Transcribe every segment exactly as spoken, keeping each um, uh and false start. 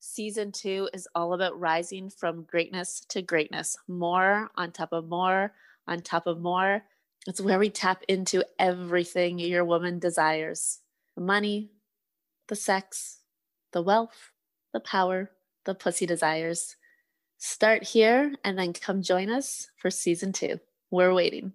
Season two is all about rising from greatness to greatness. More on top of more on top of more. It's where we tap into everything your woman desires. The money, the sex, the wealth, the power, the pussy desires. Start here and then come join us for season two. We're waiting.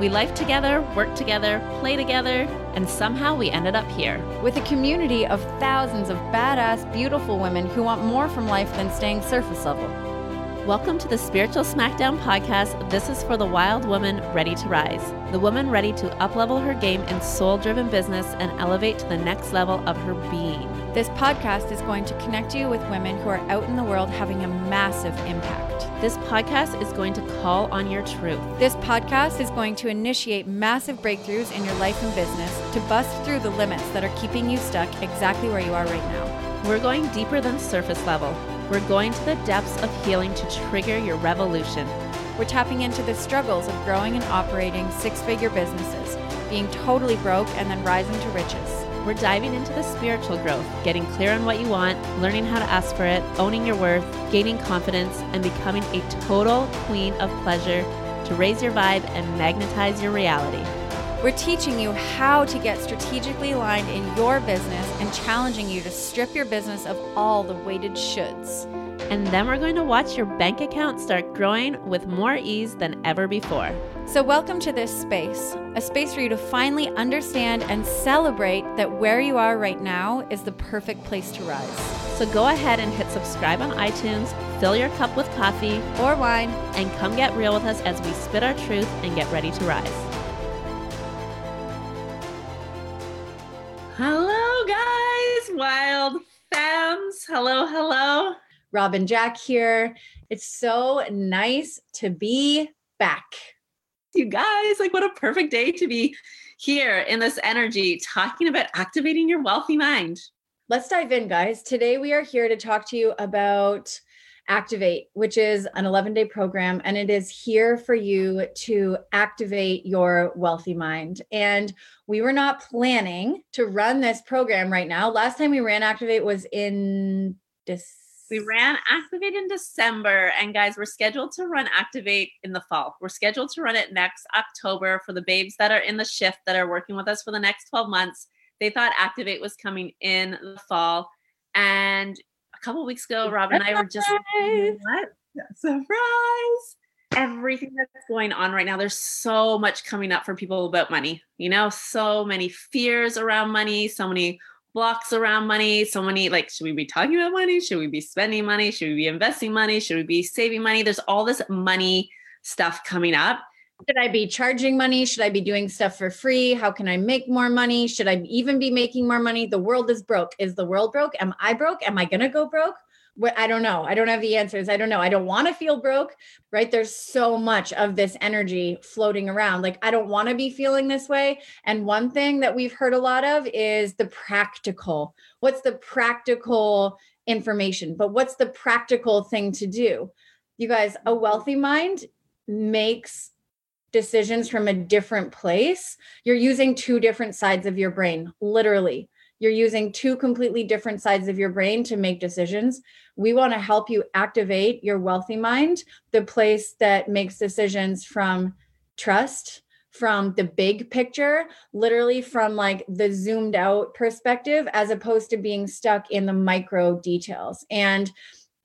We life together, work together, play together, and somehow we ended up here. With a community of thousands of badass, beautiful women who want more from life than staying surface level. Welcome to the Spiritual Smackdown podcast. This is for the wild woman ready to rise, the woman ready to uplevel her game in soul-driven business and elevate to the next level of her being. This podcast is going to connect you with women who are out in the world having a massive impact. This podcast is going to call on your truth. This podcast is going to initiate massive breakthroughs in your life and business to bust through the limits that are keeping you stuck exactly where you are right now. We're going deeper than surface level. We're going to the depths of healing to trigger your revolution. We're tapping into the struggles of growing and operating six-figure businesses, being totally broke and then rising to riches. We're diving into the spiritual growth, getting clear on what you want, learning how to ask for it, owning your worth, gaining confidence, and becoming a total queen of pleasure to raise your vibe and magnetize your reality. We're teaching you how to get strategically aligned in your business and challenging you to strip your business of all the weighted shoulds. And then we're going to watch your bank account start growing with more ease than ever before. So welcome to this space, a space for you to finally understand and celebrate that where you are right now is the perfect place to rise. So go ahead and hit subscribe on iTunes, fill your cup with coffee or wine, and come get real with us as we spit our truth and get ready to rise. Hello, guys, Wild Femmes. Hello, hello. Rob and Jack here. It's so nice to be back. You guys, like, what a perfect day to be here in this energy, talking about activating your wealthy mind. Let's dive in, guys. Today, we are here to talk to you about Activate, which is an eleven-day program, and it is here for you to activate your wealthy mind. And we were not planning to run this program right now. Last time we ran Activate was in December. We ran Activate in December, and guys, we're scheduled to run Activate in the fall. We're scheduled to run it next October for the babes that are in the shift that are working with us for the next twelve months. They thought Activate was coming in the fall, and a couple of weeks ago, Rob and I were just like, what? Surprise! Everything that's going on right now, there's so much coming up for people about money. You know, so many fears around money, so many blocks around money, so many, like, should we be talking about money? Should we be spending money? Should we be investing money? Should we be saving money? There's all this money stuff coming up. Should I be charging money? Should I be doing stuff for free? How can I make more money? Should I even be making more money? The world is broke. Is the world broke? Am I broke? Am I going to go broke? What, I don't know. I don't have the answers. I don't know. I don't want to feel broke, right? There's so much of this energy floating around. Like, I don't want to be feeling this way. And one thing that we've heard a lot of is the practical. What's the practical information? But what's the practical thing to do? You guys, a wealthy mind makes decisions from a different place. You're using two different sides of your brain, literally. You're using two completely different sides of your brain to make decisions. We want to help you activate your wealthy mind, the place that makes decisions from trust, from the big picture, literally from like the zoomed out perspective, as opposed to being stuck in the micro details. And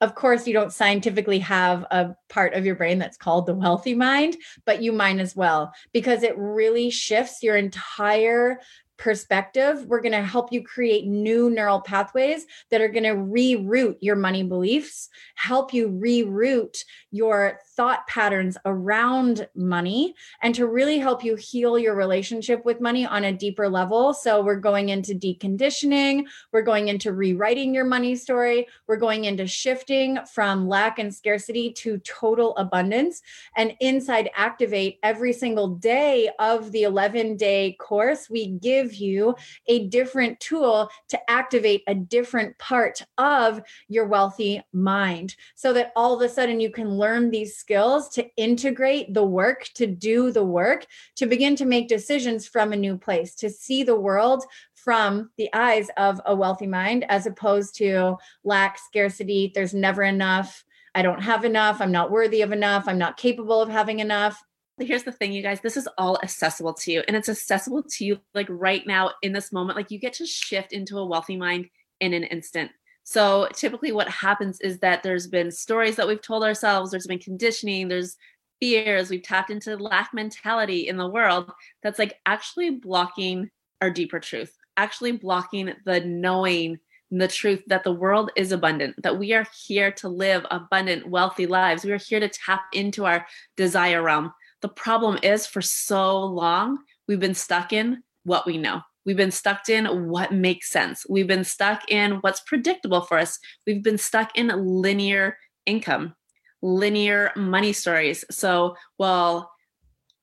of course, you don't scientifically have a part of your brain that's called the wealthy mind, but you might as well, because it really shifts your entire perspective. We're going to help you create new neural pathways that are going to reroute your money beliefs, help you reroute your thought patterns around money, and to really help you heal your relationship with money on a deeper level. So we're going into deconditioning, we're going into rewriting your money story, we're going into shifting from lack and scarcity to total abundance. And inside Activate, every single day of the eleven-day course, we give you a different tool to activate a different part of your wealthy mind, so that all of a sudden you can learn these skills to integrate the work, to do the work, to begin to make decisions from a new place, to see the world from the eyes of a wealthy mind, as opposed to lack, scarcity, there's never enough, I don't have enough, I'm not worthy of enough, I'm not capable of having enough. Here's the thing, you guys, this is all accessible to you, and it's accessible to you like right now in this moment. Like, you get to shift into a wealthy mind in an instant. So typically what happens is that there's been stories that we've told ourselves, there's been conditioning, there's fears, we've tapped into lack mentality in the world that's like actually blocking our deeper truth, actually blocking the knowing the truth that the world is abundant, that we are here to live abundant, wealthy lives. We are here to tap into our desire realm. The problem is, for so long, we've been stuck in what we know. We've been stuck in what makes sense. We've been stuck in what's predictable for us. We've been stuck in linear income, linear money stories. So, well,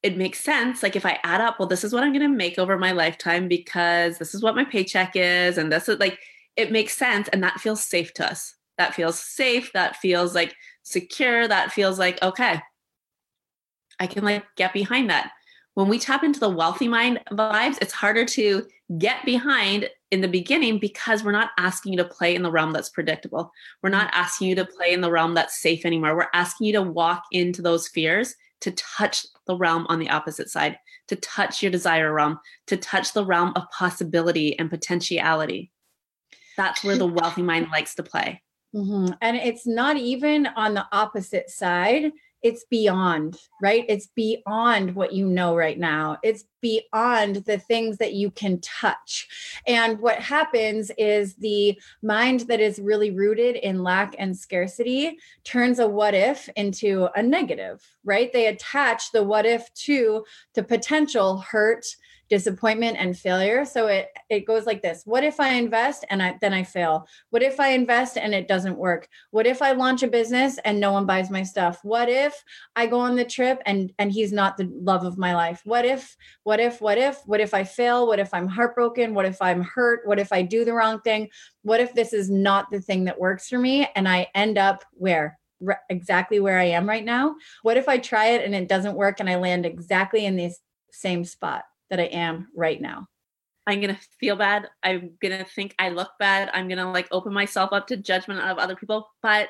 it makes sense. Like, if I add up, well, this is what I'm going to make over my lifetime because this is what my paycheck is. And this is like, it makes sense. And that feels safe to us. That feels safe. That feels like secure. That feels like, okay, I can like get behind that. When we tap into the wealthy mind vibes, it's harder to get behind in the beginning because we're not asking you to play in the realm that's predictable. We're not asking you to play in the realm that's safe anymore. We're asking you to walk into those fears, to touch the realm on the opposite side, to touch your desire realm, to touch the realm of possibility and potentiality. That's where the wealthy mind likes to play. Mm-hmm. And it's not even on the opposite side. It's beyond, right? It's beyond what you know right now. It's beyond the things that you can touch. And what happens is the mind that is really rooted in lack and scarcity turns a what if into a negative, right? They attach the what if to the potential hurt, disappointment, and failure. So it, it goes like this. What if I invest and I, then I fail? What if I invest and it doesn't work? What if I launch a business and no one buys my stuff? What if I go on the trip and, and he's not the love of my life? What if, what if, what if, what if I fail? What if I'm heartbroken? What if I'm hurt? What if I do the wrong thing? What if this is not the thing that works for me? And I end up where? Re- exactly where I am right now. What if I try it and it doesn't work and I land exactly in this same spot that I am right now? I'm going to feel bad. I'm going to think I look bad. I'm going to like open myself up to judgment of other people, but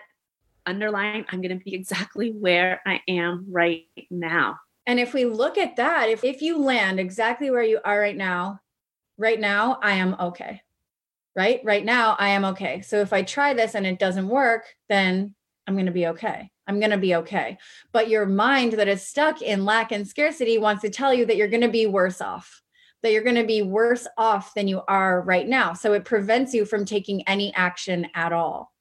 underlying, I'm going to be exactly where I am right now. And if we look at that, if, if you land exactly where you are right now, right now, I am okay, right? Right now, I am okay. So if I try this and it doesn't work, then I'm going to be okay. I'm going to be okay. But your mind that is stuck in lack and scarcity wants to tell you that you're going to be worse off, that you're going to be worse off than you are right now. So it prevents you from taking any action at all,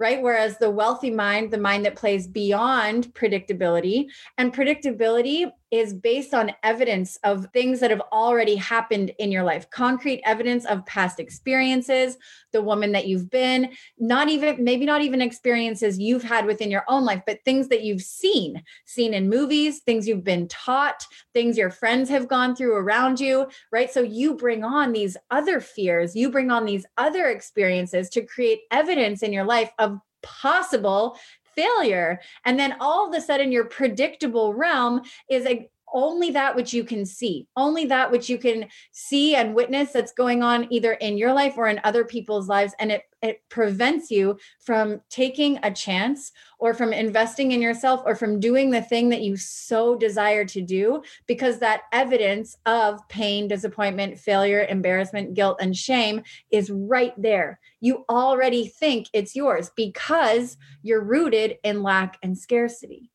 right? Whereas the wealthy mind, the mind that plays beyond predictability, and predictability is based on evidence of things that have already happened in your life, concrete evidence of past experiences, the woman that you've been, not even, maybe not even experiences you've had within your own life, but things that you've seen, seen in movies, things you've been taught, things your friends have gone through around you, right? So you bring on these other fears, you bring on these other experiences to create evidence in your life of possible failure. And then all of a sudden your predictable realm is only that which you can see, only that which you can see and witness that's going on either in your life or in other people's lives. And it, it prevents you from taking a chance or from investing in yourself or from doing the thing that you so desire to do, because that evidence of pain, disappointment, failure, embarrassment, guilt, and shame is right there. You already think it's yours because you're rooted in lack and scarcity.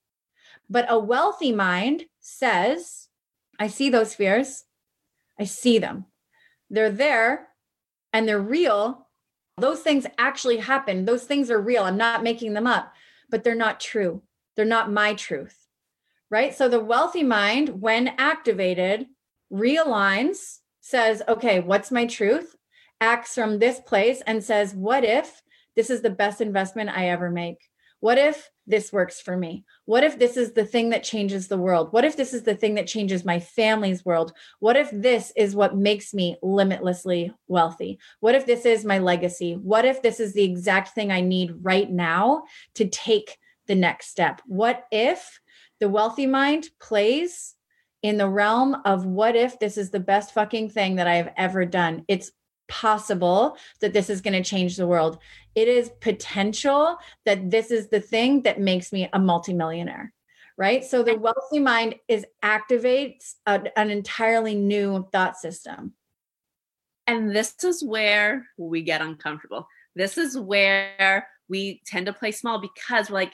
But a wealthy mind says, I see those fears. I see them. They're there and they're real. Those things actually happen. Those things are real. I'm not making them up, but they're not true. They're not my truth, right? So the wealthy mind, when activated, realigns, says, okay, what's my truth? Acts from this place and says, what if this is the best investment I ever make? What if this works for me? What if this is the thing that changes the world? What if this is the thing that changes my family's world? What if this is what makes me limitlessly wealthy? What if this is my legacy? What if this is the exact thing I need right now to take the next step? What if the wealthy mind plays in the realm of what if this is the best fucking thing that I have ever done? It's possible that this is going to change the world. It is potential that this is the thing that makes me a multimillionaire, right? So the wealthy mind is activates a, an entirely new thought system. And this is where we get uncomfortable. This is where we tend to play small, because we're like,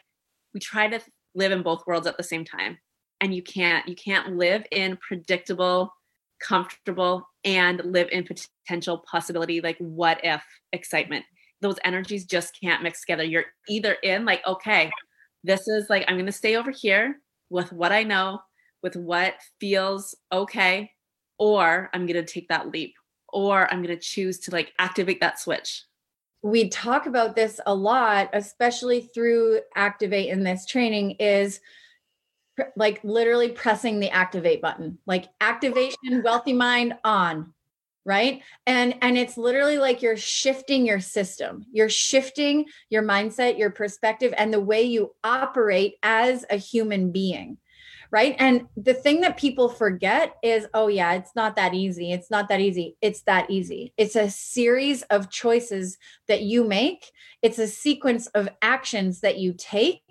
we try to live in both worlds at the same time. And you can't, you can't live in predictable, comfortable, and live in potential possibility, like what if excitement. Those energies just can't mix together. You're either in like, okay, this is like, I'm going to stay over here with what I know, with what feels okay, or I'm going to take that leap, or I'm going to choose to like activate that switch. We talk about this a lot, especially through Activate in this training, is like literally pressing the activate button, like activation, wealthy mind on, right? And, and it's literally like you're shifting your system, you're shifting your mindset, your perspective, and the way you operate as a human being, right? And the thing that people forget is, oh yeah, it's not that easy. It's not that easy. It's that easy. It's a series of choices that you make. It's a sequence of actions that you take,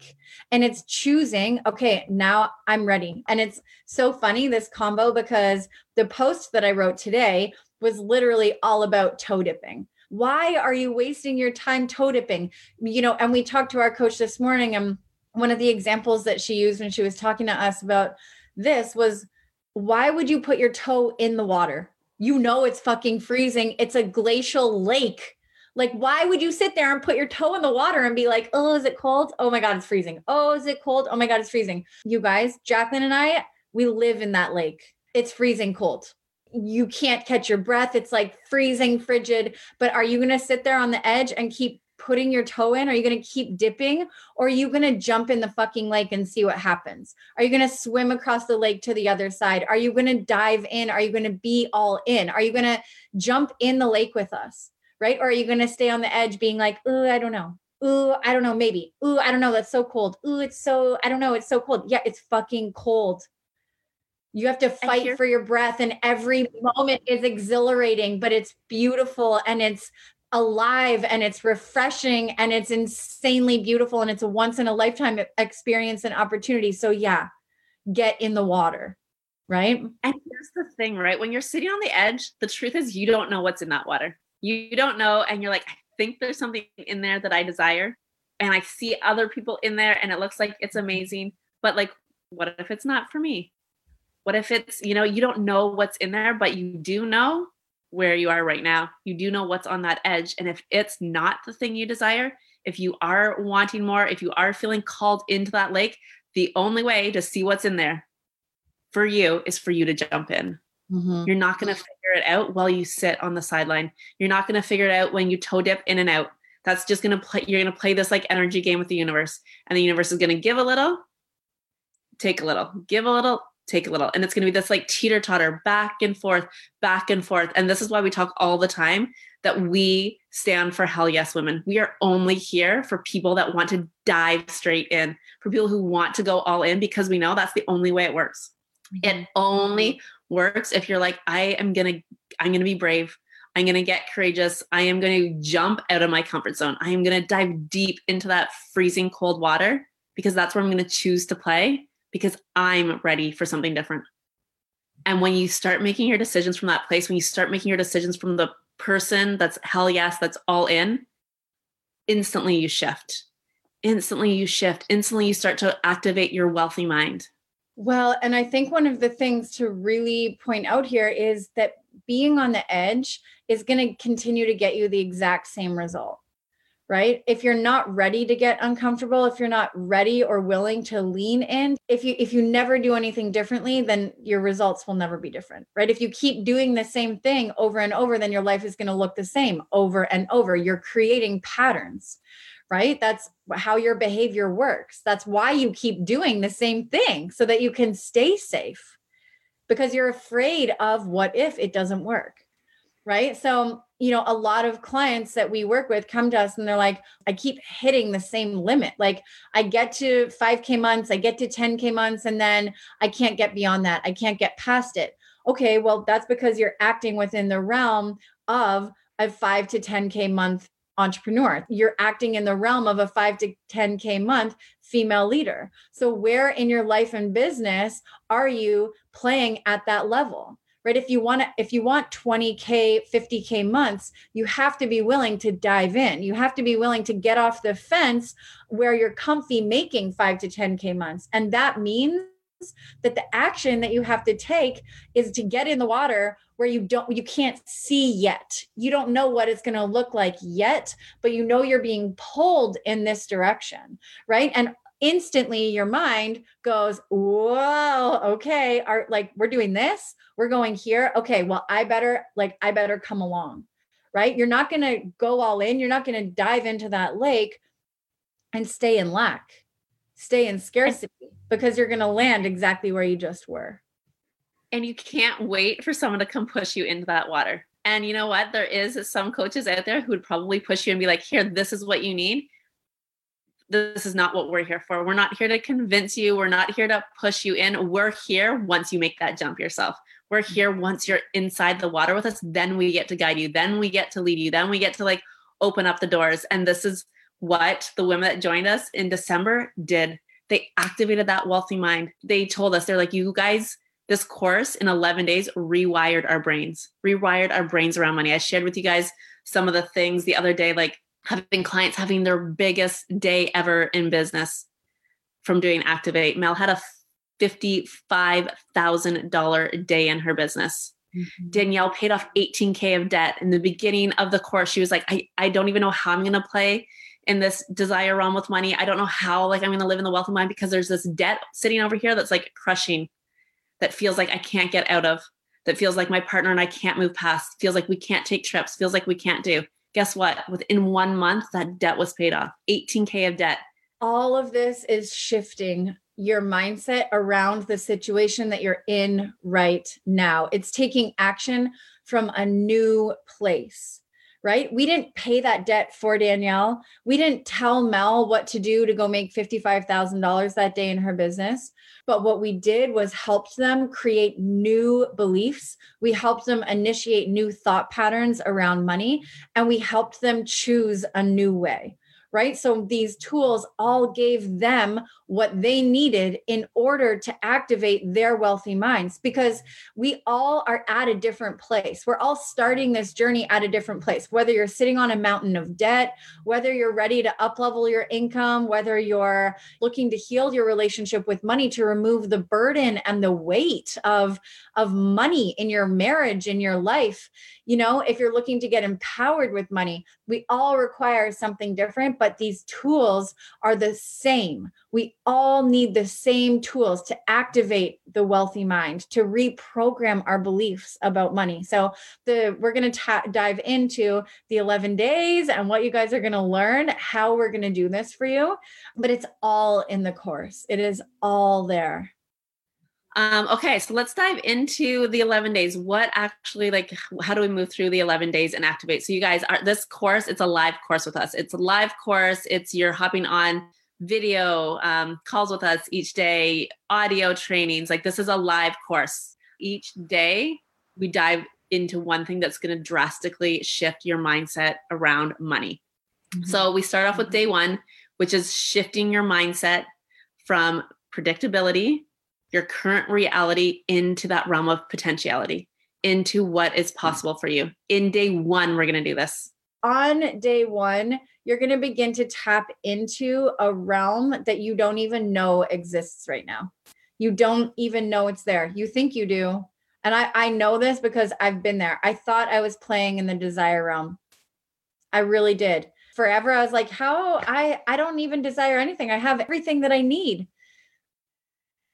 and it's choosing, okay, now I'm ready. And it's so funny, this combo, because the post that I wrote today was literally all about toe dipping. Why are you wasting your time toe dipping? You know, and we talked to our coach this morning, and one of the examples that she used when she was talking to us about this was, why would you put your toe in the water? You know, it's fucking freezing. It's a glacial lake. Like, why would you sit there and put your toe in the water and be like, oh, is it cold? Oh my God, it's freezing. Oh, is it cold? Oh my God, it's freezing. You guys, Jacqueline and I, we live in that lake. It's freezing cold. You can't catch your breath. It's like freezing frigid, but are you going to sit there on the edge and keep putting your toe in? Are you going to keep dipping? Or are you going to jump in the fucking lake and see what happens? Are you going to swim across the lake to the other side? Are you going to dive in? Are you going to be all in? Are you going to jump in the lake with us? Right? Or are you going to stay on the edge being like, ooh, I don't know. Ooh, I don't know. Maybe. Ooh, I don't know. That's so cold. Ooh, it's so, I don't know. It's so cold. Yeah, it's fucking cold. You have to fight hear- for your breath, and every moment is exhilarating, but it's beautiful and it's alive and it's refreshing and it's insanely beautiful. And it's a once in a lifetime experience and opportunity. So yeah, get in the water. Right. And here's the thing, right? When you're sitting on the edge, the truth is you don't know what's in that water. You don't know. And you're like, I think there's something in there that I desire. And I see other people in there and it looks like it's amazing, but like, what if it's not for me? What if it's, you know, you don't know what's in there, but you do know where you are right now. You do know what's on that edge. And if it's not the thing you desire, if you are wanting more, if you are feeling called into that lake, the only way to see what's in there for you is for you to jump in. Mm-hmm. You're not going to figure it out while you sit on the sideline. You're not going to figure it out when you toe dip in and out. That's just going to play. You're going to play this like energy game with the universe, and the universe is going to give a little, take a little, give a little, take a little. And it's going to be this like teeter totter back and forth, back and forth. And this is why we talk all the time that we stand for Hell Yes Women. We are only here for people that want to dive straight in, for people who want to go all in, because we know that's the only way it works. It only works if you're like, I am going to, I'm going to be brave. I'm going to get courageous. I am going to jump out of my comfort zone. I am going to dive deep into that freezing cold water because that's where I'm going to choose to play because I'm ready for something different. And when you start making your decisions from that place, when you start making your decisions from the person that's hell yes, that's all in, instantly you shift. Instantly you shift. Instantly you start to activate your wealthy mind. Well, and I think one of the things to really point out here is that being on the edge is going to continue to get you the exact same result, right? If you're not ready to get uncomfortable, if you're not ready or willing to lean in, if you if you never do anything differently, then your results will never be different, right? If you keep doing the same thing over and over, then your life is going to look the same over and over. You're creating patterns, right? That's how your behavior works. That's why you keep doing the same thing so that you can stay safe because you're afraid of what if it doesn't work, right? So, you know, a lot of clients that we work with come to us and they're like, I keep hitting the same limit. Like I get to five K months, I get to ten K months, and then I can't get beyond that. I can't get past it. Okay, well, that's because you're acting within the realm of a five to ten K month entrepreneur. You're acting in the realm of a five to ten K month female leader. So where in your life and business are you playing at that level, right? If you want to, if you want twenty K, fifty K months, you have to be willing to dive in. You have to be willing to get off the fence where you're comfy making five to ten K months. And that means that the action that you have to take is to get in the water where you don't, you can't see yet. You don't know what it's going to look like yet, but you know you're being pulled in this direction, right? And instantly your mind goes, whoa, okay, are, like we're doing this, we're going here. Okay, well, I better, like, I better come along, right? You're not going to go all in. You're not going to dive into that lake and stay in lack, stay in scarcity, because you're going to land exactly where you just were. And you can't wait for someone to come push you into that water. And you know what? There is some coaches out there who would probably push you and be like, here, this is what you need. This is not what we're here for. We're not here to convince you. We're not here to push you in. We're here once you make that jump yourself. We're here once you're inside the water with us. Then we get to guide you. Then we get to lead you. Then we get to like open up the doors. And this is what the women that joined us in December did. They activated that wealthy mind. They told us, they're like, you guys, this course in eleven days rewired our brains, rewired our brains around money. I shared with you guys some of the things the other day, like having clients having their biggest day ever in business from doing Activate. Mel had a fifty-five thousand dollars day in her business. Mm-hmm. Danielle paid off eighteen K of debt. In the beginning of the course, she was like, I, I don't even know how I'm going to play in this desire realm with money. I don't know how, like, I'm going to live in the wealth of mind because there's this debt sitting over here that's like crushing, that feels like I can't get out of, that feels like my partner and I can't move past, feels like we can't take trips, feels like we can't do. Guess what? Within one month, that debt was paid off. eighteen K of debt. All of this is shifting your mindset around the situation that you're in right now. It's taking action from a new place. Right? We didn't pay that debt for Danielle. We didn't tell Mel what to do to go make fifty-five thousand dollars that day in her business. But what we did was helped them create new beliefs. We helped them initiate new thought patterns around money, and we helped them choose a new way, right? So these tools all gave them what they needed in order to activate their wealthy minds, because we all are at a different place. We're all starting this journey at a different place, whether you're sitting on a mountain of debt, whether you're ready to up-level your income, whether you're looking to heal your relationship with money, to remove the burden and the weight of, of money in your marriage, in your life. You know, if you're looking to get empowered with money, we all require something different, but these tools are the same. We all need the same tools to activate the wealthy mind, to reprogram our beliefs about money. So the we're going to ta- dive into the eleven days and what you guys are going to learn, how we're going to do this for you. But it's all in the course. It is all there. Um, okay, so let's dive into the eleven days. What actually, like, how do we move through the eleven days and activate? So you guys, are, this course, it's a live course with us. It's a live course. It's you're hopping on video um, calls with us each day, audio trainings. Like, this is a live course. Each day we dive into one thing that's going to drastically shift your mindset around money. Mm-hmm. So we start off with day one, which is shifting your mindset from predictability, your current reality, into that realm of potentiality, into what is possible for you. In day one, we're going to do this. On day one, you're going to begin to tap into a realm that you don't even know exists right now. You don't even know it's there. You think you do. And I, I know this because I've been there. I thought I was playing in the desire realm. I really did. Forever, I was like, how I, I don't even desire anything. I have everything that I need.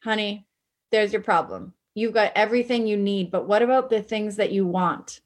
Honey, there's your problem. You've got everything you need, but what about the things that you want?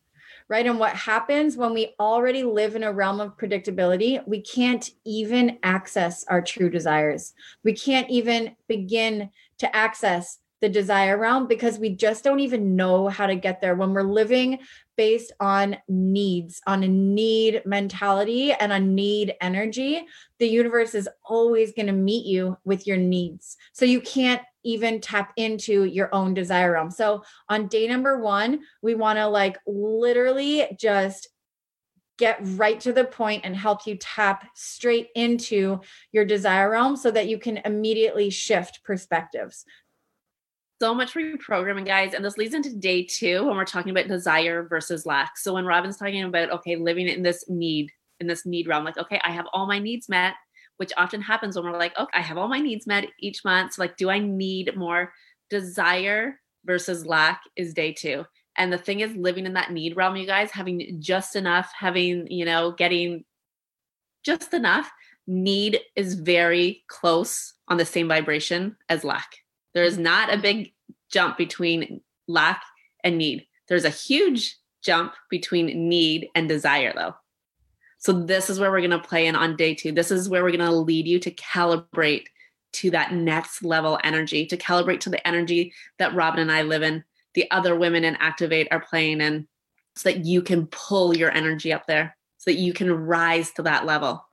Right? And what happens when we already live in a realm of predictability, we can't even access our true desires. We can't even begin to access the desire realm because we just don't even know how to get there when we're living based on needs, on a need mentality and a need energy. The universe is always going to meet you with your needs. So you can't even tap into your own desire realm. So on day number one, we want to like literally just get right to the point and help you tap straight into your desire realm so that you can immediately shift perspectives. So much reprogramming, guys. And this leads into day two when we're talking about desire versus lack. So when Robin's talking about, okay, living in this need, in this need realm, like, okay, I have all my needs met, which often happens when we're like, okay, I have all my needs met each month. So like, do I need more? Desire versus lack is day two. And the thing is, living in that need realm, you guys, having just enough, having, you know, getting just enough. Need is very close on the same vibration as lack. There is not a big jump between lack and need. There's a huge jump between need and desire, though. So this is where we're going to play in on day two. This is where we're going to lead you to calibrate to that next level energy, to calibrate to the energy that Robin and I live in, the other women in Activate are playing in, so that you can pull your energy up there, so that you can rise to that level.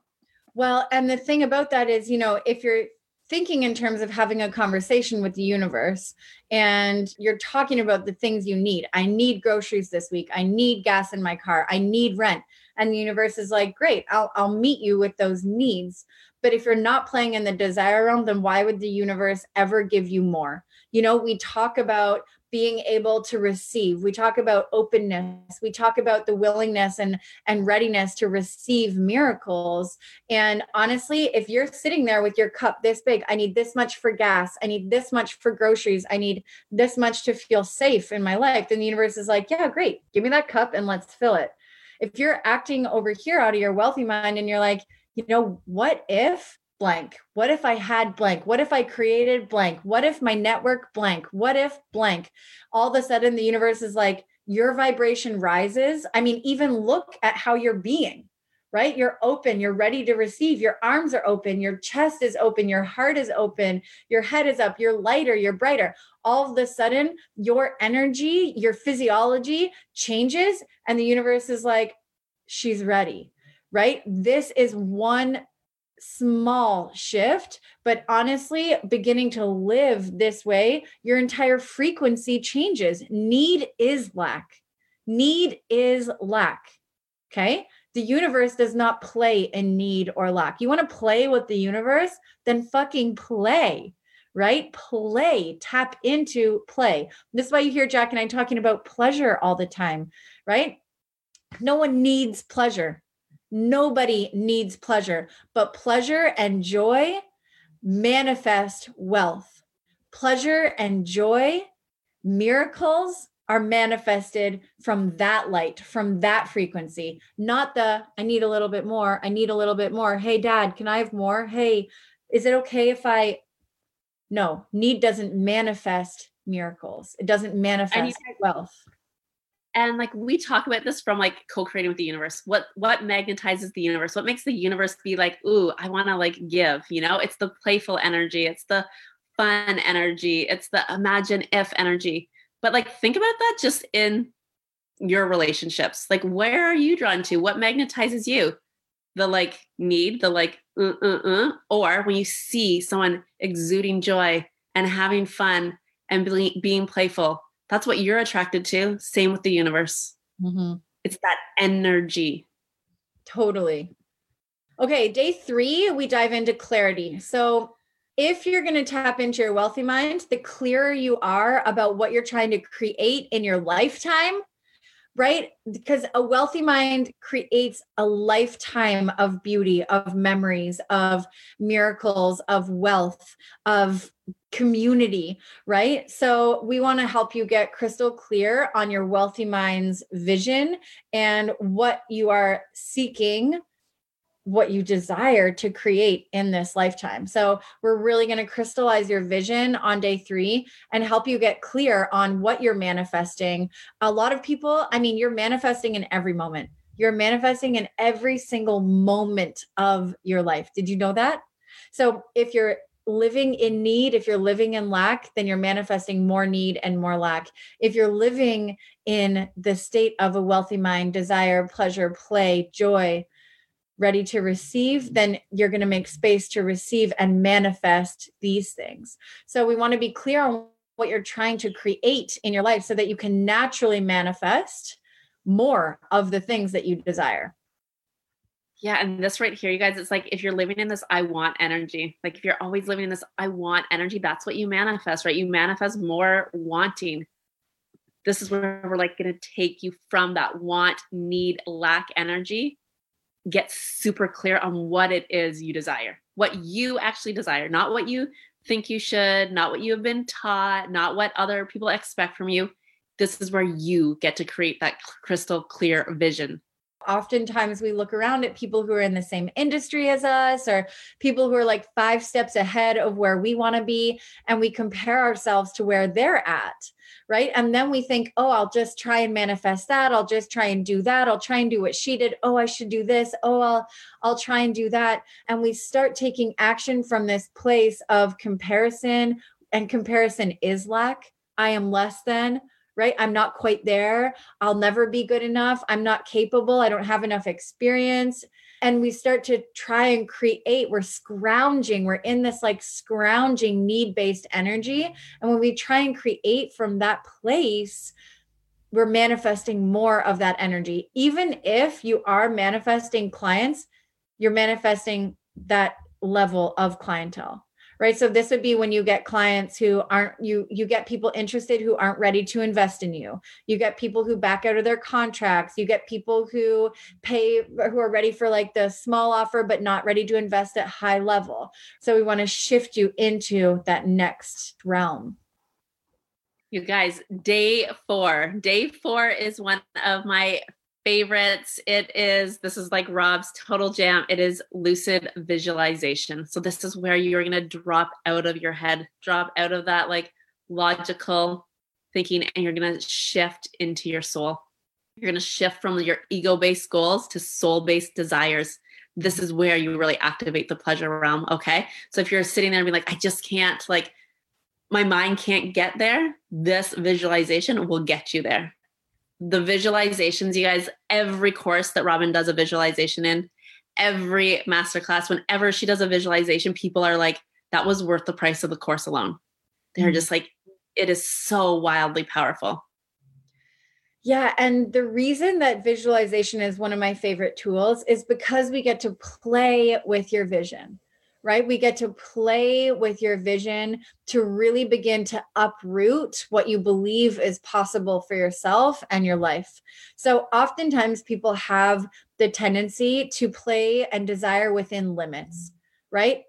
Well, and the thing about that is, you know, if you're thinking in terms of having a conversation with the universe and you're talking about the things you need. I need groceries this week. I need gas in my car. I need rent. And the universe is like, great, I'll, I'll meet you with those needs. But if you're not playing in the desire realm, then why would the universe ever give you more? You know, we talk about being able to receive. We talk about openness. We talk about the willingness and, and readiness to receive miracles. And honestly, if you're sitting there with your cup this big, I need this much for gas. I need this much for groceries. I need this much to feel safe in my life. Then the universe is like, yeah, great. Give me that cup and let's fill it. If you're acting over here out of your wealthy mind and you're like, you know, what if blank? What if I had blank? What if I created blank? What if my network blank? What if blank? All of a sudden the universe is like, your vibration rises. I mean, even look at how you're being, right? You're open, you're ready to receive. Your arms are open, your chest is open, your heart is open, your head is up, you're lighter, you're brighter. All of a sudden your energy, your physiology changes and the universe is like, she's ready, right? This is one small shift, but honestly, beginning to live this way, your entire frequency changes. Need is lack. Need is lack. Okay. The universe does not play in need or lack. You want to play with the universe? Then fucking play, right? Play, tap into play. This is why you hear Jack and I talking about pleasure all the time, right? No one needs pleasure. Nobody needs pleasure, but pleasure and joy manifest wealth. Pleasure and joy, miracles are manifested from that light, from that frequency, not the, I need a little bit more. I need a little bit more. Hey, Dad, can I have more? Hey, is it okay if I, no, need doesn't manifest miracles. It doesn't manifest wealth. And like, we talk about this from like co-creating with the universe. What, what magnetizes the universe? What makes the universe be like, ooh, I want to like give, you know, it's the playful energy. It's the fun energy. It's the imagine if energy. But like, think about that just in your relationships. Like, where are you drawn to? What magnetizes you? the like need, the like, uh, uh, uh, or when you see someone exuding joy and having fun and be- being playful, that's what you're attracted to. Same with the universe. Mm-hmm. It's that energy. Totally. Okay. Day three, we dive into clarity. So if you're going to tap into your wealthy mind, the clearer you are about what you're trying to create in your lifetime, right? Because a wealthy mind creates a lifetime of beauty, of memories, of miracles, of wealth, of community, right? So we want to help you get crystal clear on your wealthy mind's vision and what you are seeking, what you desire to create in this lifetime. So we're really going to crystallize your vision on day three and help you get clear on what you're manifesting. A lot of people, I mean, you're manifesting in every moment. You're manifesting in every single moment of your life. Did you know that? So if you're living in need, if you're living in lack, then you're manifesting more need and more lack. If you're living in the state of a wealthy mind, desire, pleasure, play, joy, ready to receive, then you're going to make space to receive and manifest these things. So we want to be clear on what you're trying to create in your life so that you can naturally manifest more of the things that you desire. Yeah. And this right here, you guys, it's like, if you're living in this, I want energy. Like if you're always living in this, I want energy, that's what you manifest, right? You manifest more wanting. This is where we're like going to take you from that want, need, lack energy. Get super clear on what it is you desire, what you actually desire, not what you think you should, not what you have been taught, not what other people expect from you. This is where you get to create that crystal clear vision. Oftentimes we look around at people who are in the same industry as us or people who are like five steps ahead of where we want to be. And we compare ourselves to where they're at. Right. And then we think, oh, I'll just try and manifest that. I'll just try and do that. I'll try and do what she did. Oh, I should do this. Oh, I'll, I'll try and do that. And we start taking action from this place of comparison, and comparison is lack. I am less than, right? I'm not quite there. I'll never be good enough. I'm not capable. I don't have enough experience. And we start to try and create, we're scrounging, we're in this like scrounging need-based energy. And when we try and create from that place, we're manifesting more of that energy. Even if you are manifesting clients, you're manifesting that level of clientele. Right. So this would be when you get clients who aren't, you, you get people interested who aren't ready to invest in you. You get people who back out of their contracts. You get people who pay, who are ready for like the small offer, but not ready to invest at high level. So we want to shift you into that next realm. You guys, day four, day four is one of my favorites. It is, this is like Rob's total jam. It is lucid visualization. So this is where you're going to drop out of your head, drop out of that like logical thinking, and you're going to shift into your soul. You're going to shift from your ego-based goals to soul-based desires. This is where you really activate the pleasure realm. Okay. So if you're sitting there and be like, I just can't, like my mind can't get there. This visualization will get you there. The visualizations, you guys, every course that Robin does a visualization in, every masterclass, whenever she does a visualization, people are like, that was worth the price of the course alone. They're just like, it is so wildly powerful. Yeah. And the reason that visualization is one of my favorite tools is because we get to play with your vision. Right? We get to play with your vision to really begin to uproot what you believe is possible for yourself and your life. So oftentimes people have the tendency to play and desire within limits, right?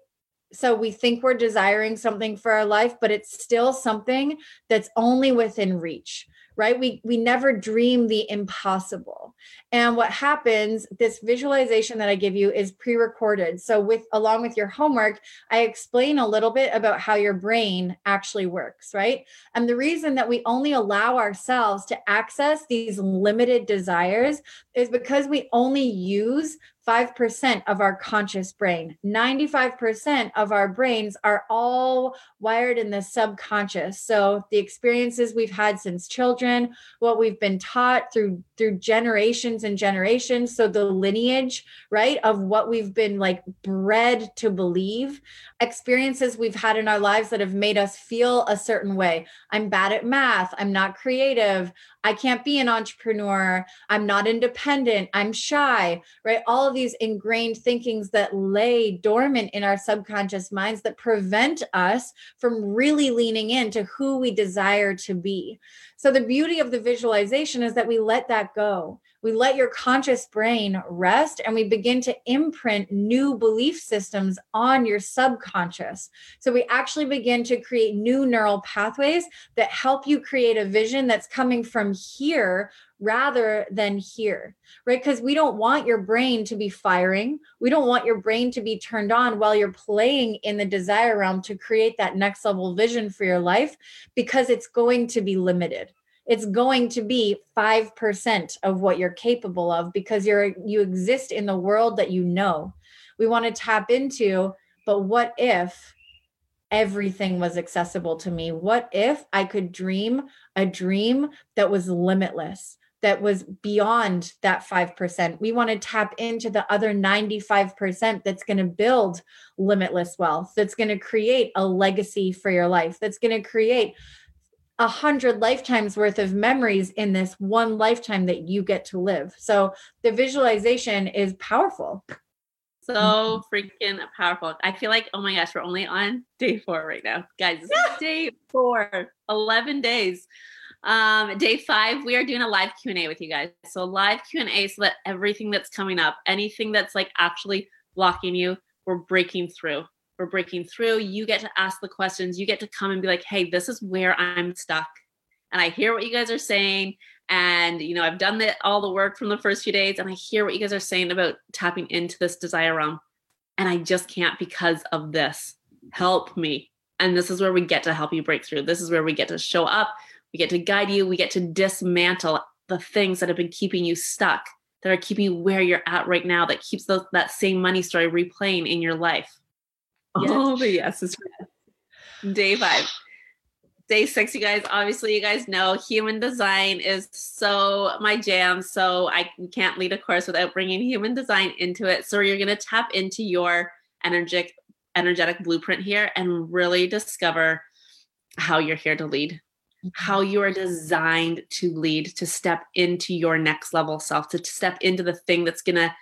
So we think we're desiring something for our life, but it's still something that's only within reach. Right? We, we never dream the impossible. And what happens, this visualization that I give you is pre-recorded. So with, along with your homework, I explain a little bit about how your brain actually works, right? And the reason that we only allow ourselves to access these limited desires is because we only use five percent of our conscious brain. ninety-five percent of our brains are all wired in the subconscious. So the experiences we've had since children, tradition, what we've been taught through through generations and generations. So the lineage, right, of what we've been like bred to believe, experiences we've had in our lives that have made us feel a certain way. I'm bad at math. I'm not creative. I can't be an entrepreneur. I'm not independent. I'm shy, right? All of these ingrained thinkings that lay dormant in our subconscious minds that prevent us from really leaning into who we desire to be. So the beauty of the visualization is that we let that go. We let your conscious brain rest and we begin to imprint new belief systems on your subconscious. So we actually begin to create new neural pathways that help you create a vision that's coming from here rather than here, right? Because we don't want your brain to be firing. We don't want your brain to be turned on while you're playing in the desire realm to create that next level vision for your life, because it's going to be limited. It's going to be five percent of what you're capable of because you're you exist in the world that you know. We want to tap into, but what if everything was accessible to me? What if I could dream a dream that was limitless, that was beyond that five percent? We want to tap into the other ninety-five percent that's going to build limitless wealth, that's going to create a legacy for your life, that's going to create a hundred lifetimes worth of memories in this one lifetime that you get to live. So the visualization is powerful. So freaking powerful. I feel like, oh my gosh, we're only on day four right now. Guys, this yeah. is day four, eleven days. Um, day five, we are doing a live Q and A with you guys. So live Q and A so that everything that's coming up, anything that's like actually blocking you, we're breaking through. We're breaking through. You get to ask the questions. You get to come and be like, hey, this is where I'm stuck. And I hear what you guys are saying. And, you know, I've done the, all the work from the first few days. And I hear what you guys are saying about tapping into this desire realm. And I just can't because of this. Help me. And this is where we get to help you break through. This is where we get to show up. We get to guide you. We get to dismantle the things that have been keeping you stuck, that are keeping you where you're at right now, that keeps those, that same money story replaying in your life. Yes. Oh, but yes, it's right. Day five. Day six, you guys, obviously you guys know human design is so my jam. So I can't lead a course without bringing human design into it. So you're going to tap into your energetic, energetic blueprint here and really discover how you're here to lead, how you are designed to lead, to step into your next level self, to step into the thing that's going to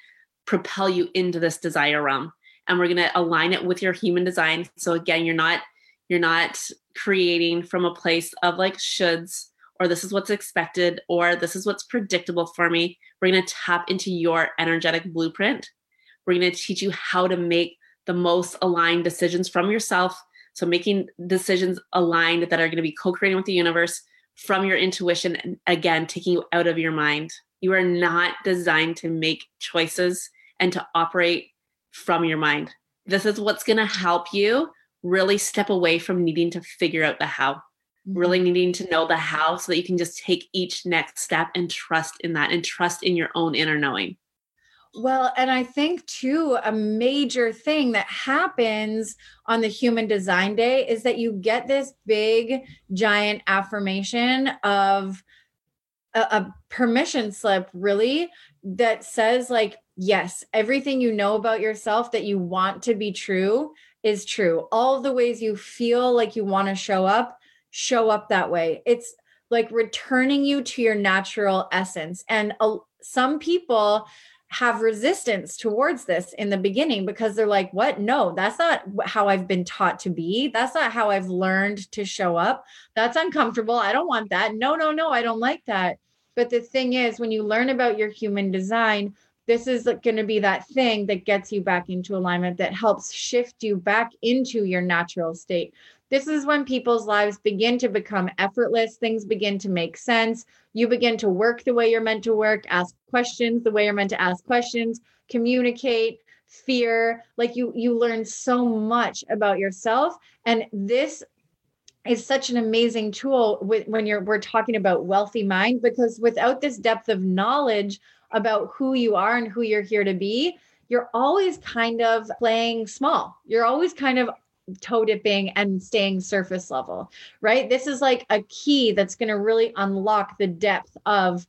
propel you into this desire realm. And we're going to align it with your human design. So again, you're not, you're not creating from a place of like shoulds, or this is what's expected, or this is what's predictable for me. We're going to tap into your energetic blueprint. We're going to teach you how to make the most aligned decisions from yourself. So making decisions aligned that are going to be co-creating with the universe from your intuition. And again, taking you out of your mind. You are not designed to make choices and to operate from your mind. This is what's going to help you really step away from needing to figure out the how, really needing to know the how so that you can just take each next step and trust in that and trust in your own inner knowing. Well, and I think too, a major thing that happens on the Human Design Day is that you get this big, giant affirmation of a, a permission slip, really, that says like, yes, everything you know about yourself that you want to be true is true. All the ways you feel like you want to show up, show up that way. It's like returning you to your natural essence. And uh, some people have resistance towards this in the beginning because they're like, what? No, that's not how I've been taught to be. That's not how I've learned to show up. That's uncomfortable. I don't want that. No, no, no, I don't like that. But the thing is, when you learn about your human design, this is going to be that thing that gets you back into alignment, that helps shift you back into your natural state. This is when people's lives begin to become effortless. Things begin to make sense. You begin to work the way you're meant to work, ask questions the way you're meant to ask questions, communicate, fear. Like you, you learn so much about yourself. And this is such an amazing tool when you're, we're talking about wealthy mind, because without this depth of knowledge about who you are and who you're here to be, you're always kind of playing small. You're always kind of toe dipping and staying surface level, right? This is like a key that's going to really unlock the depth of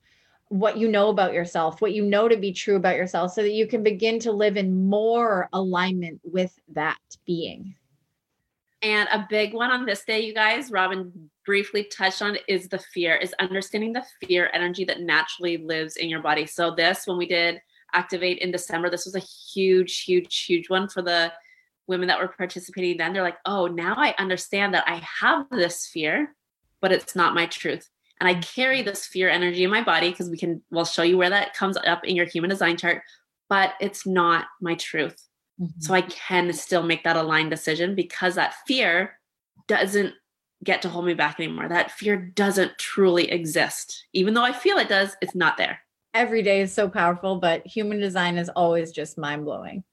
what you know about yourself, what you know to be true about yourself, so that you can begin to live in more alignment with that being. And a big one on this day, you guys, Robin briefly touched on, is the fear, is understanding the fear energy that naturally lives in your body. So this, when we did Activate in December, this was a huge, huge, huge one for the women that were participating then. They're like, oh, now I understand that I have this fear, but it's not my truth. And I carry this fear energy in my body, because we can, we'll show you where that comes up in your human design chart, but it's not my truth. Mm-hmm. So I can still make that aligned decision, because that fear doesn't get to hold me back anymore. That fear doesn't truly exist. Even though I feel it does, it's not there. Every day is so powerful, but human design is always just mind blowing.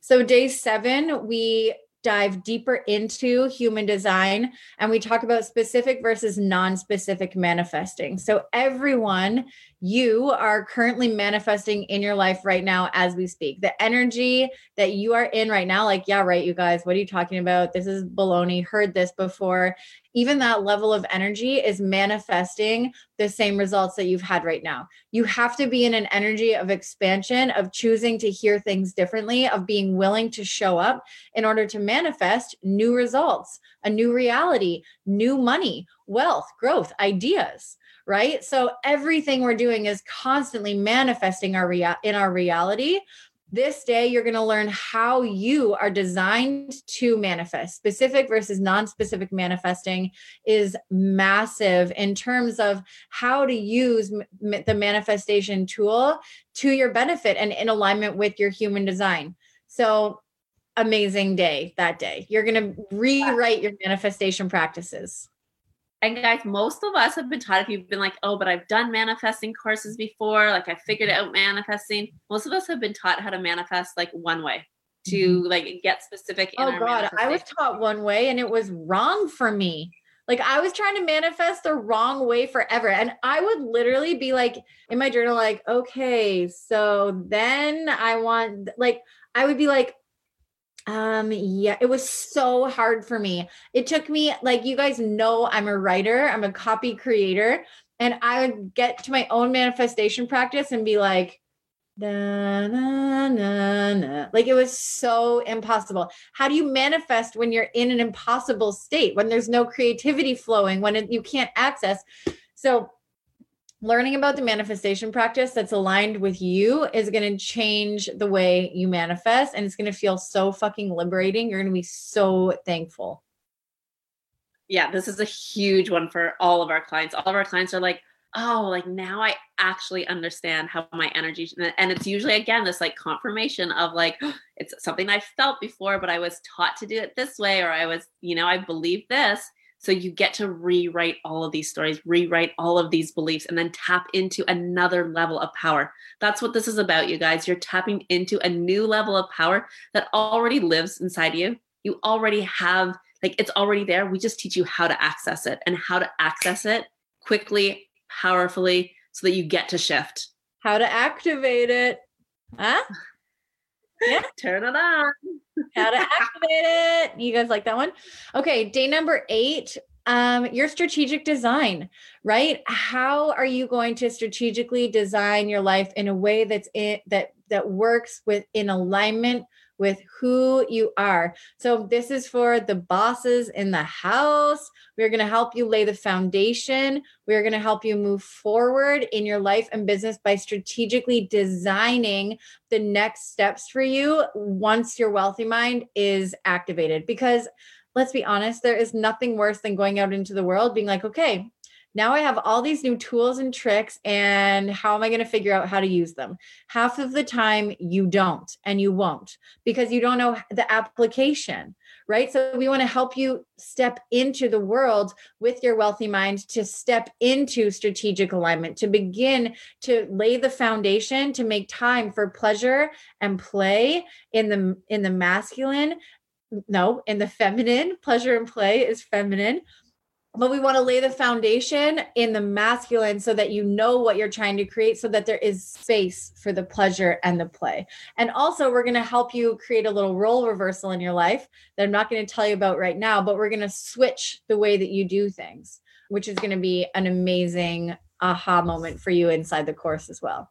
So day seven, we dive deeper into human design, and we talk about specific versus non-specific manifesting. So everyone, you are currently manifesting in your life right now as we speak. The energy that you are in right now, like, yeah, right, you guys, what are you talking about? This is baloney. Heard this before. Even that level of energy is manifesting the same results that you've had right now. You have to be in an energy of expansion, of choosing to hear things differently, of being willing to show up in order to manifest new results, a new reality, new money, wealth, growth, ideas, right? So everything we're doing is constantly manifesting our rea- in our reality. This day, you're going to learn how you are designed to manifest. Specific versus non-specific manifesting is massive in terms of how to use m- the manifestation tool to your benefit and in alignment with your human design. So amazing day that day. You're going to rewrite your manifestation practices. And guys, most of us have been taught, if you've been like, oh, but I've done manifesting courses before, like I figured out manifesting. Most of us have been taught how to manifest like one way, to mm-hmm. like get specific. In oh our God, I was taught one way and it was wrong for me. Like I was trying to manifest the wrong way forever. And I would literally be like in my journal, like, okay, so then I want, like, I would be like, Um, yeah, it was so hard for me. It took me, like, you guys know, I'm a writer, I'm a copy creator, and I would get to my own manifestation practice and be like, na, na, na, na. Like, it was so impossible. How do you manifest when you're in an impossible state, when there's no creativity flowing, when it, you can't access? So learning about the manifestation practice that's aligned with you is going to change the way you manifest, and it's going to feel so fucking liberating. You're going to be so thankful. Yeah, this is a huge one for all of our clients. All of our clients are like, oh, like now I actually understand how my energy, and it's usually, again, this like confirmation of like, oh, it's something I felt before, but I was taught to do it this way, or I was, you know, I believe this. So you get to rewrite all of these stories, rewrite all of these beliefs, and then tap into another level of power. That's what this is about, you guys. You're tapping into a new level of power that already lives inside you. You already have, like, it's already there. We just teach you how to access it, and how to access it quickly, powerfully, so that you get to shift. How to activate it. Huh? Yeah. Turn it on. How to activate it. You guys like that one? Okay. Day number eight, um, your strategic design, right? How are you going to strategically design your life in a way that's it, that, that works with in alignment with who you are? So this is for the bosses in the house. We're going to help you lay the foundation. We're going to help you move forward in your life and business by strategically designing the next steps for you once your wealthy mind is activated. Because let's be honest, there is nothing worse than going out into the world being like, okay, now I have all these new tools and tricks, and how am I going to figure out how to use them? Half of the time you don't, and you won't, because you don't know the application, right? So we want to help you step into the world with your wealthy mind, to step into strategic alignment, to begin to lay the foundation, to make time for pleasure and play in the, in the masculine, no, in the feminine. Pleasure and play is feminine. But we want to lay the foundation in the masculine so that you know what you're trying to create, so that there is space for the pleasure and the play. And also, we're going to help you create a little role reversal in your life that I'm not going to tell you about right now, but we're going to switch the way that you do things, which is going to be an amazing aha moment for you inside the course as well.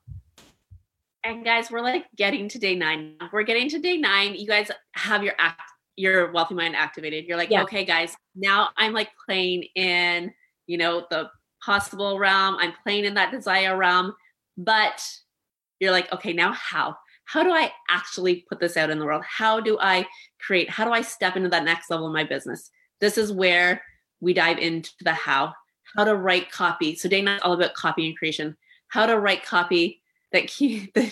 And guys, we're like getting to day nine. We're getting to day nine. You guys have your act. Your wealthy mind activated. You're like, yeah. Okay, guys, now I'm like playing in, you know, the possible realm. I'm playing in that desire realm, but you're like, okay, now how, how do I actually put this out in the world? How do I create, how do I step into that next level in my business? This is where we dive into the how, how to write copy. So day nine is all about copy and creation, how to write copy that key, that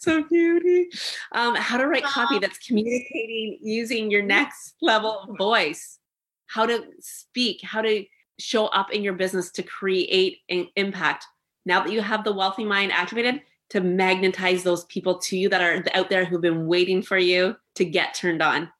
so beauty. Um, how to write copy that's communicating using your next level voice, how to speak, how to show up in your business to create an impact. Now that you have the wealthy mind activated, to magnetize those people to you that are out there who've been waiting for you to get turned on,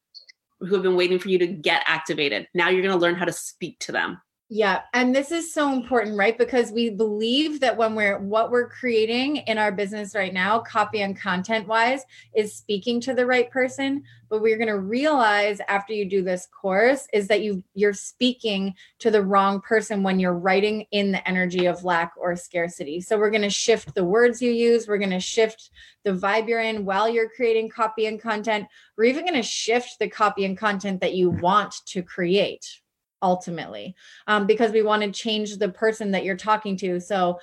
who have been waiting for you to get activated. Now you're going to learn how to speak to them. Yeah. And this is so important, right? Because we believe that when we're, what we're creating in our business right now, copy and content wise, is speaking to the right person. But we're going to realize after you do this course is that you, you're speaking to the wrong person when you're writing in the energy of lack or scarcity. So we're going to shift the words you use. We're going to shift the vibe you're in while you're creating copy and content. We're even going to shift the copy and content that you want to create, ultimately, um, because we want to change the person that you're talking to so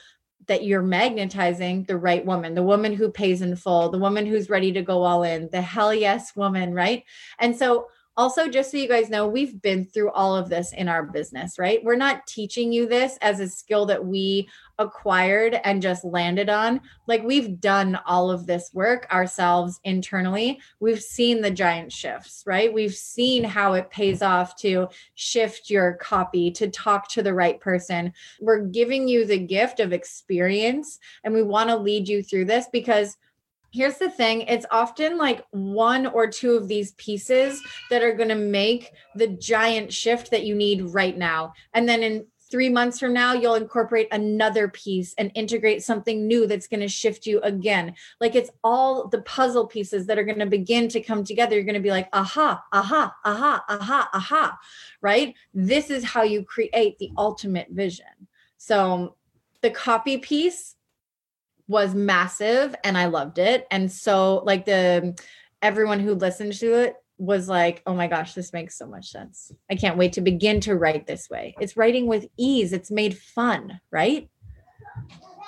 that you're magnetizing the right woman, the woman who pays in full, the woman who's ready to go all in, the hell yes woman, right? And so also, just so you guys know, we've been through all of this in our business, right? We're not teaching you this as a skill that we acquired and just landed on. Like, we've done all of this work ourselves internally. We've seen the giant shifts, right? We've seen how it pays off to shift your copy, to talk to the right person. We're giving you the gift of experience, and we want to lead you through this because here's the thing. It's often like one or two of these pieces that are going to make the giant shift that you need right now. And then in three months from now, you'll incorporate another piece and integrate something new that's going to shift you again. Like, it's all the puzzle pieces that are going to begin to come together. You're going to be like, aha, aha, aha, aha, aha, right? This is how you create the ultimate vision. So the copy piece was massive and I loved it. And so like the, everyone who listened to it was like, oh my gosh, this makes so much sense. I can't wait to begin to write this way. It's writing with ease. It's made fun, right?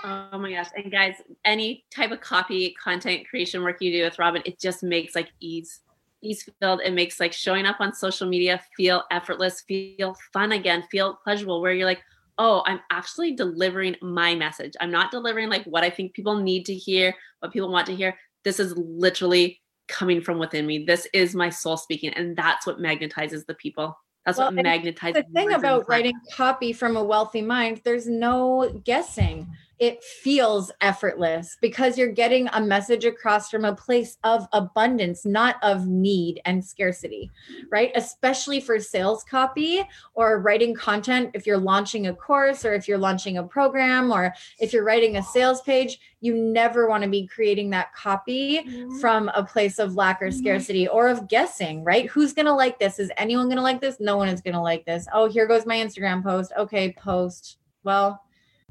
Oh my gosh. And guys, any type of copy content creation work you do with Robin, it just makes like ease, ease filled. It makes like showing up on social media feel effortless, feel fun again, feel pleasurable, where you're like, oh, I'm actually delivering my message. I'm not delivering like what I think people need to hear, what people want to hear. This is literally coming from within me. This is my soul speaking. And that's what magnetizes the people. That's well, what magnetizes. The thing about writing copy from a wealthy mind, there's no guessing. It feels effortless because you're getting a message across from a place of abundance, not of need and scarcity, right? Especially for sales copy or writing content. If you're launching a course or if you're launching a program or if you're writing a sales page, you never want to be creating that copy mm-hmm. from a place of lack or scarcity or of guessing, right? Who's going to like this? Is anyone going to like this? No one is going to like this. Oh, here goes my Instagram post. Okay, post. Well,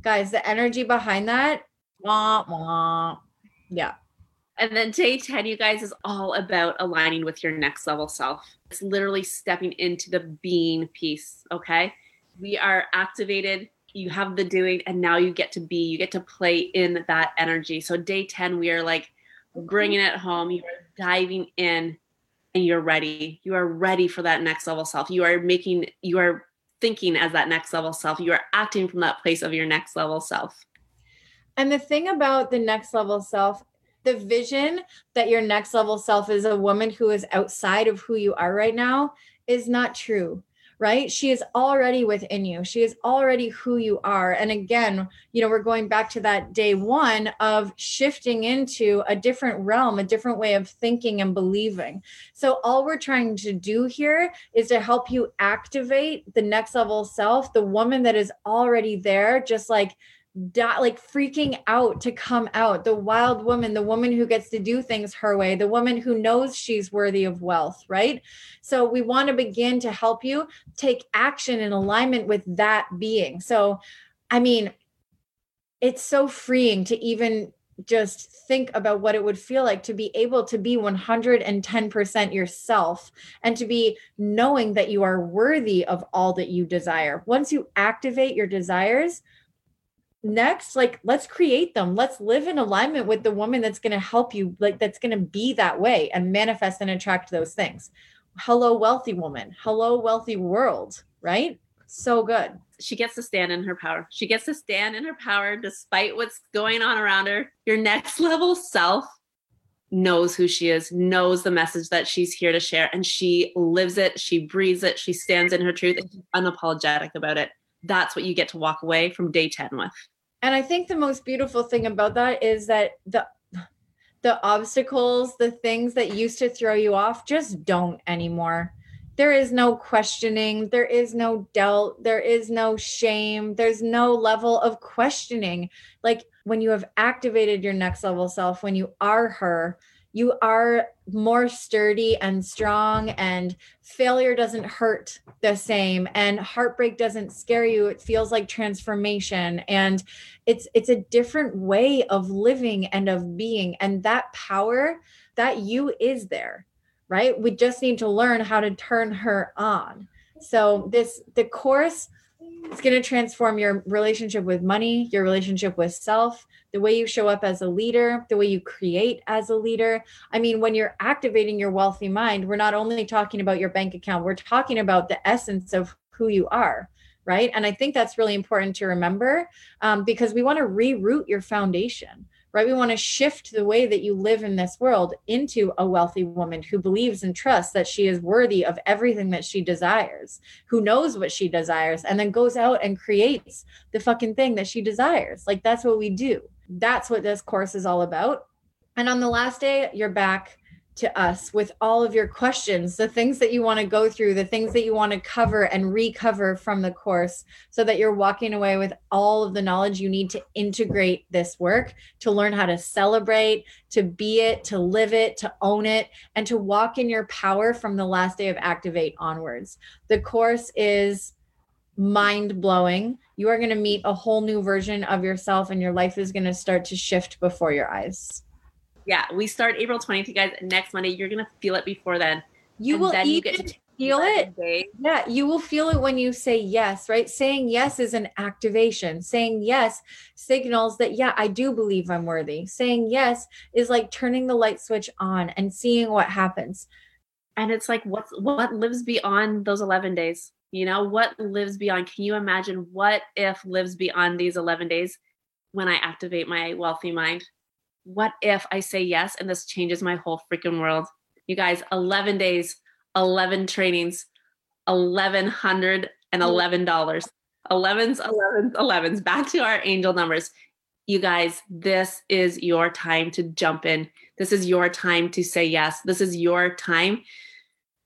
guys, the energy behind that, wah, wah. Yeah. And then day ten, you guys, is all about aligning with your next level self. It's literally stepping into the being piece, okay? We are activated, you have the doing, and now you get to be, you get to play in that energy. So day ten, we are like bringing it home, you are diving in, and you're ready. You are ready for that next level self. You are making, you are thinking as that next level self, you are acting from that place of your next level self. And the thing about the next level self, the vision that your next level self is a woman who is outside of who you are right now is not true, right? She is already within you. She is already who you are. And again, you know, we're going back to that day one of shifting into a different realm, a different way of thinking and believing. So all we're trying to do here is to help you activate the next level self, the woman that is already there, just like Dot, like freaking out to come out, the wild woman, the woman who gets to do things her way, the woman who knows she's worthy of wealth, right? So we want to begin to help you take action in alignment with that being. So, I mean, it's so freeing to even just think about what it would feel like to be able to be one hundred ten percent yourself and to be knowing that you are worthy of all that you desire. Once you activate your desires, next, like, let's create them. Let's live in alignment with the woman that's going to help you, like, that's going to be that way and manifest and attract those things. Hello, wealthy woman. Hello, wealthy world, right? So good. She gets to stand in her power. She gets to stand in her power despite what's going on around her. Your next level self knows who she is, knows the message that she's here to share, and she lives it. She breathes it. She stands in her truth and she's unapologetic about it. That's what you get to walk away from day ten with. And I think the most beautiful thing about that is that the the obstacles, the things that used to throw you off, just don't anymore. There is no questioning. There is no doubt. There is no shame. There's no level of questioning. Like, when you have activated your next level self, when you are her, you are more sturdy and strong, and failure doesn't hurt the same, and heartbreak doesn't scare you. It feels like transformation, and it's it's a different way of living and of being. And that power, that you is there, right? We just need to learn how to turn her on. So this, the course, it's going to transform your relationship with money, your relationship with self, the way you show up as a leader, the way you create as a leader. I mean, when you're activating your wealthy mind, we're not only talking about your bank account, we're talking about the essence of who you are, right? And I think that's really important to remember, um, because we want to reroot your foundation, right? We want to shift the way that you live in this world into a wealthy woman who believes and trusts that she is worthy of everything that she desires, who knows what she desires, and then goes out and creates the fucking thing that she desires. Like, that's what we do. That's what this course is all about. And on the last day, you're back to us with all of your questions, the things that you want to go through, the things that you want to cover and recover from the course, so that you're walking away with all of the knowledge you need to integrate this work, to learn how to celebrate, to be it, to live it, to own it, and to walk in your power from the last day of Activate onwards. The course is mind-blowing. You are going to meet a whole new version of yourself, and your life is going to start to shift before your eyes. Yeah, we start April twentieth, you guys. Next Monday, you're going to feel it before then. You and will then even you get to feel it. Day. Yeah, you will feel it when you say yes, right? Saying yes is an activation. Saying yes signals that, yeah, I do believe I'm worthy. Saying yes is like turning the light switch on and seeing what happens. And it's like, what's, what lives beyond those eleven days? You know, what lives beyond? Can you imagine what if lives beyond these eleven days when I activate my wealthy mind? What if I say yes and this changes my whole freaking world? You guys, eleven days, eleven trainings, eleven hundred eleven dollars, elevens, elevens, elevens, back to our angel numbers. You guys, this is your time to jump in. This is your time to say yes. This is your time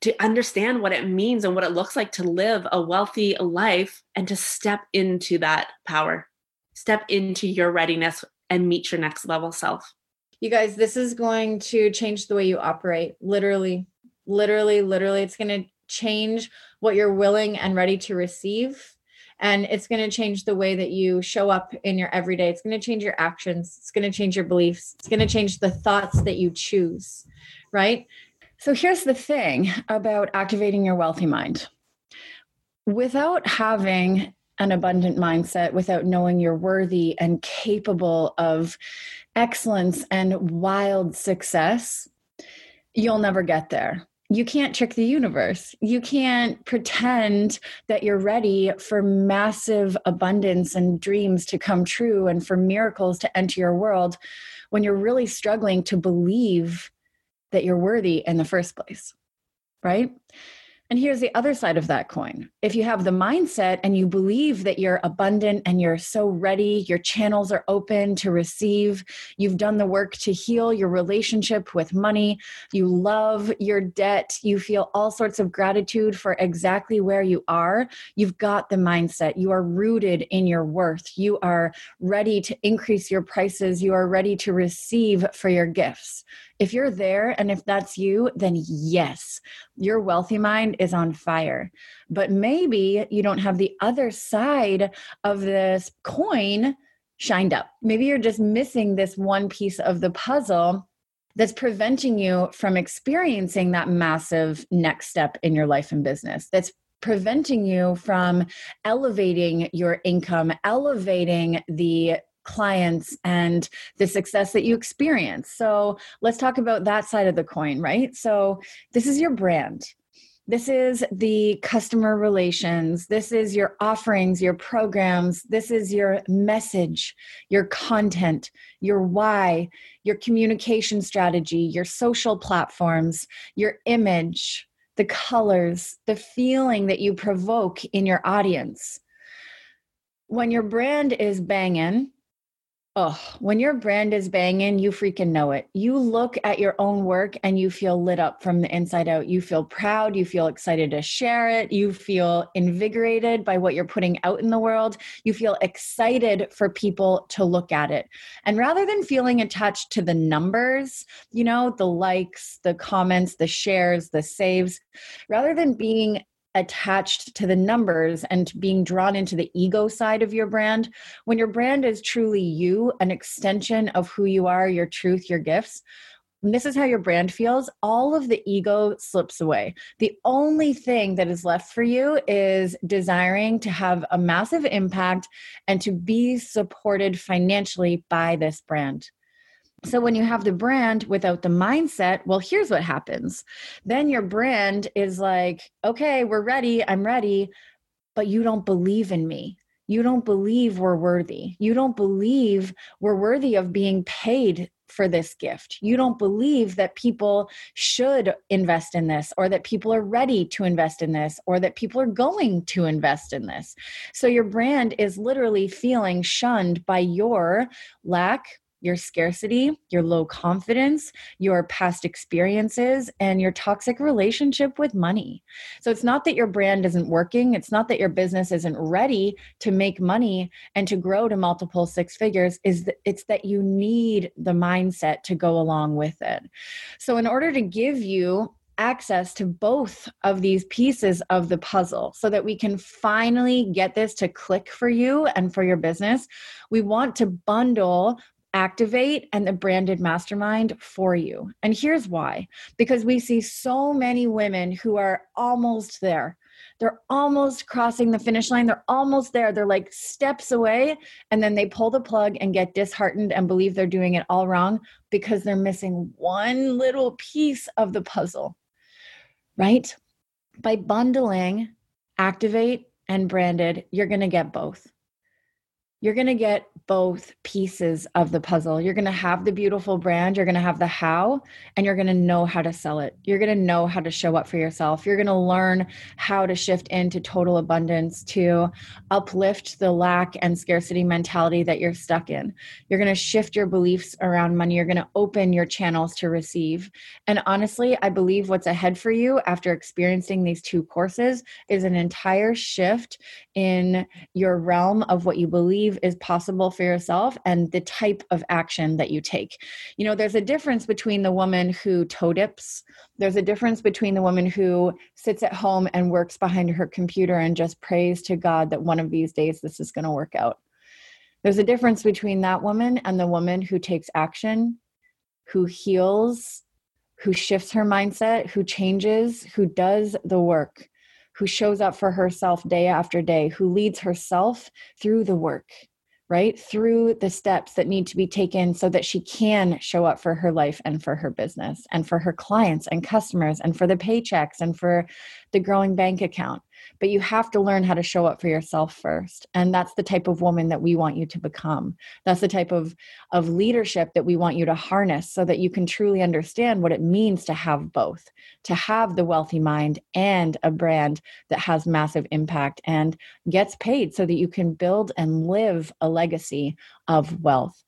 to understand what it means and what it looks like to live a wealthy life and to step into that power, step into your readiness and meet your next level self. You guys, this is going to change the way you operate. Literally, literally, literally. It's going to change what you're willing and ready to receive. And it's going to change the way that you show up in your everyday. It's going to change your actions. It's going to change your beliefs. It's going to change the thoughts that you choose, right? So here's the thing about activating your wealthy mind. Without having an abundant mindset, without knowing you're worthy and capable of excellence and wild success, you'll never get there. You can't trick the universe. You can't pretend that you're ready for massive abundance and dreams to come true and for miracles to enter your world when you're really struggling to believe that you're worthy in the first place, right? And here's the other side of that coin. If you have the mindset and you believe that you're abundant and you're so ready, your channels are open to receive, you've done the work to heal your relationship with money, you love your debt, you feel all sorts of gratitude for exactly where you are, you've got the mindset. You are rooted in your worth. You are ready to increase your prices. You are ready to receive for your gifts. If you're there and if that's you, then yes, your wealthy mind is on fire. But maybe you don't have the other side of this coin shined up. Maybe you're just missing this one piece of the puzzle that's preventing you from experiencing that massive next step in your life and business. That's preventing you from elevating your income, elevating the clients and the success that you experience. So let's talk about that side of the coin, right? So this is your brand. This is the customer relations. This is your offerings, your programs. This is your message, your content, your why, your communication strategy, your social platforms, your image, the colors, the feeling that you provoke in your audience. When your brand is banging, Oh, when your brand is banging, you freaking know it. You look at your own work and you feel lit up from the inside out. You feel proud. You feel excited to share it. You feel invigorated by what you're putting out in the world. You feel excited for people to look at it. And rather than feeling attached to the numbers, you know, the likes, the comments, the shares, the saves, rather than being attached to the numbers and being drawn into the ego side of your brand, when your brand is truly you, an extension of who you are, your truth, your gifts, and this is how your brand feels, all of the ego slips away. The only thing that is left for you is desiring to have a massive impact and to be supported financially by this brand. So when you have the brand without the mindset, well, here's what happens. Then your brand is like, okay, we're ready. I'm ready. But you don't believe in me. You don't believe we're worthy. You don't believe we're worthy of being paid for this gift. You don't believe that people should invest in this, or that people are ready to invest in this, or that people are going to invest in this. So your brand is literally feeling shunned by your lack, your scarcity, your low confidence, your past experiences, and your toxic relationship with money. So it's not that your brand isn't working. It's not that your business isn't ready to make money and to grow to multiple six figures. It's that you need the mindset to go along with it. So in order to give you access to both of these pieces of the puzzle so that we can finally get this to click for you and for your business, we want to bundle Activate and the Branded Mastermind for you. And here's why. Because we see so many women who are almost there. They're almost crossing the finish line. They're almost there. They're like steps away. And then they pull the plug and get disheartened and believe they're doing it all wrong because they're missing one little piece of the puzzle, right? By bundling Activate and Branded, you're going to get both. You're going to get both pieces of the puzzle. You're going to have the beautiful brand. You're going to have the how, and you're going to know how to sell it. You're going to know how to show up for yourself. You're going to learn how to shift into total abundance, to uplift the lack and scarcity mentality that you're stuck in. You're going to shift your beliefs around money. You're going to open your channels to receive. And honestly, I believe what's ahead for you after experiencing these two courses is an entire shift in your realm of what you believe is possible for yourself and the type of action that you take. You know, there's a difference between the woman who toe dips. There's a difference between the woman who sits at home and works behind her computer and just prays to God that one of these days this is going to work out. There's a difference between that woman and the woman who takes action, who heals, who shifts her mindset, who changes, who does the work, who shows up for herself day after day, who leads herself through the work, right? Through the steps that need to be taken so that she can show up for her life and for her business and for her clients and customers and for the paychecks and for the growing bank account. but you have to learn how to show up for yourself first. And that's the type of woman that we want you to become. That's the type of, of leadership that we want you to harness so that you can truly understand what it means to have both, to have the wealthy mind and a brand that has massive impact and gets paid so that you can build and live a legacy of wealth.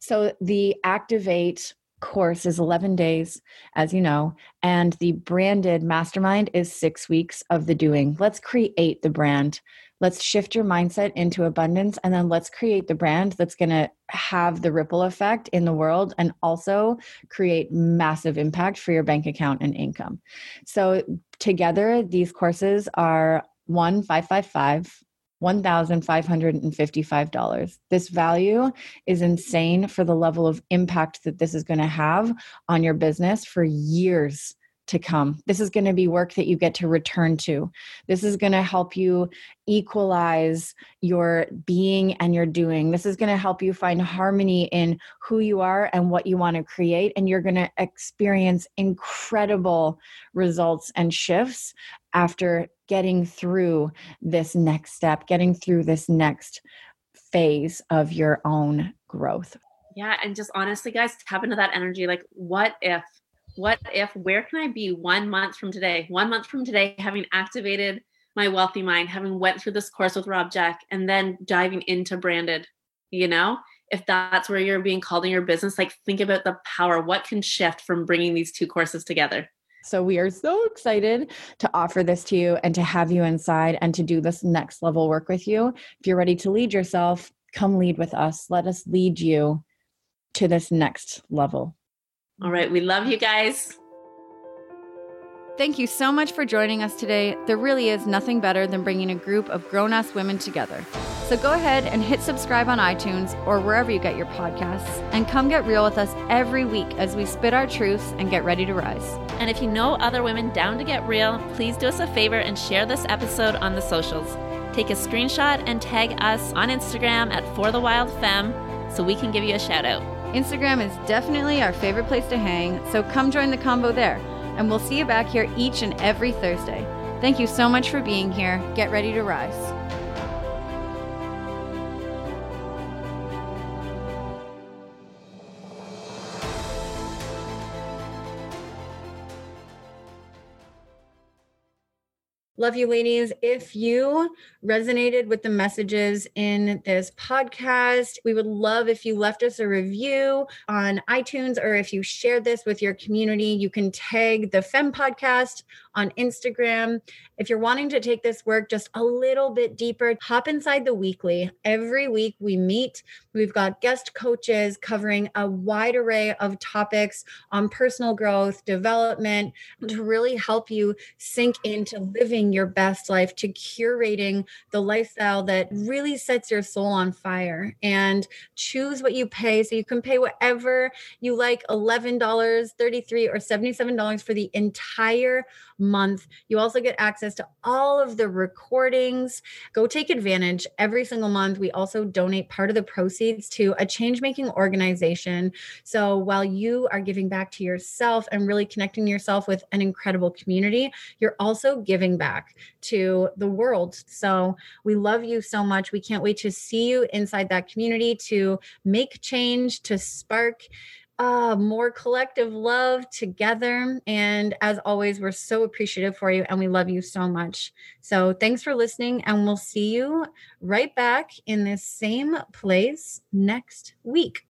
So the Activate course is eleven days, as you know, and the Branded mastermind is six weeks of the doing. Let's create the brand. Let's shift your mindset into abundance, and then let's create the brand that's going to have the ripple effect in the world and also create massive impact for your bank account and income. So together, these courses are one thousand five hundred fifty-five dollars. one thousand five hundred fifty-five dollars. This value is insane for the level of impact that this is going to have on your business for years to come. This is going to be work that you get to return to. This is going to help you equalize your being and your doing. This is going to help you find harmony in who you are and what you want to create. And you're going to experience incredible results and shifts after getting through this next step, getting through this next phase of your own growth. Yeah. And just honestly, guys, tap into that energy. Like, what if? What if, where can I be one month from today, one month from today, having activated my wealthy mind, having went through this course with Rob Jack, and then diving into Branded, you know, if that's where you're being called in your business, like think about the power, what can shift from bringing these two courses together. So we are so excited to offer this to you and to have you inside and to do this next level work with you. If you're ready to lead yourself, come lead with us. Let us lead you to this next level. All right. We love you guys. Thank you so much for joining us today. There really is nothing better than bringing a group of grown-ass women together. So go ahead and hit subscribe on iTunes or wherever you get your podcasts, and come get real with us every week as we spit our truths and get ready to rise. And if you know other women down to get real, please do us a favor and share this episode on the socials. Take a screenshot and tag us on Instagram at forthewildfemme so we can give you a shout out. Instagram is definitely our favorite place to hang, so come join the combo there, and we'll see you back here each and every Thursday. Thank you so much for being here. Get ready to rise. Love you, ladies. If you resonated with the messages in this podcast, we would love if you left us a review on iTunes, or if you shared this with your community. You can tag the Femme Podcast on Instagram. If you're wanting to take this work just a little bit deeper, hop inside the weekly. Every week we meet. We've got guest coaches covering a wide array of topics on personal growth, development, to really help you sink into living your best life, to curating the lifestyle that really sets your soul on fire. And choose what you pay. So you can pay whatever you like, eleven dollars, thirty-three dollars, or seventy-seven dollars for the entire month. You also get access to all of the recordings. Go take advantage every single month. We also donate part of the proceeds to a change-making organization. So while you are giving back to yourself and really connecting yourself with an incredible community, you're also giving back to the world. So we love you so much. We can't wait to see you inside that community, to make change, to spark Uh, more collective love together. And as always, we're so appreciative for you and we love you so much. So thanks for listening, and we'll see you right back in this same place next week.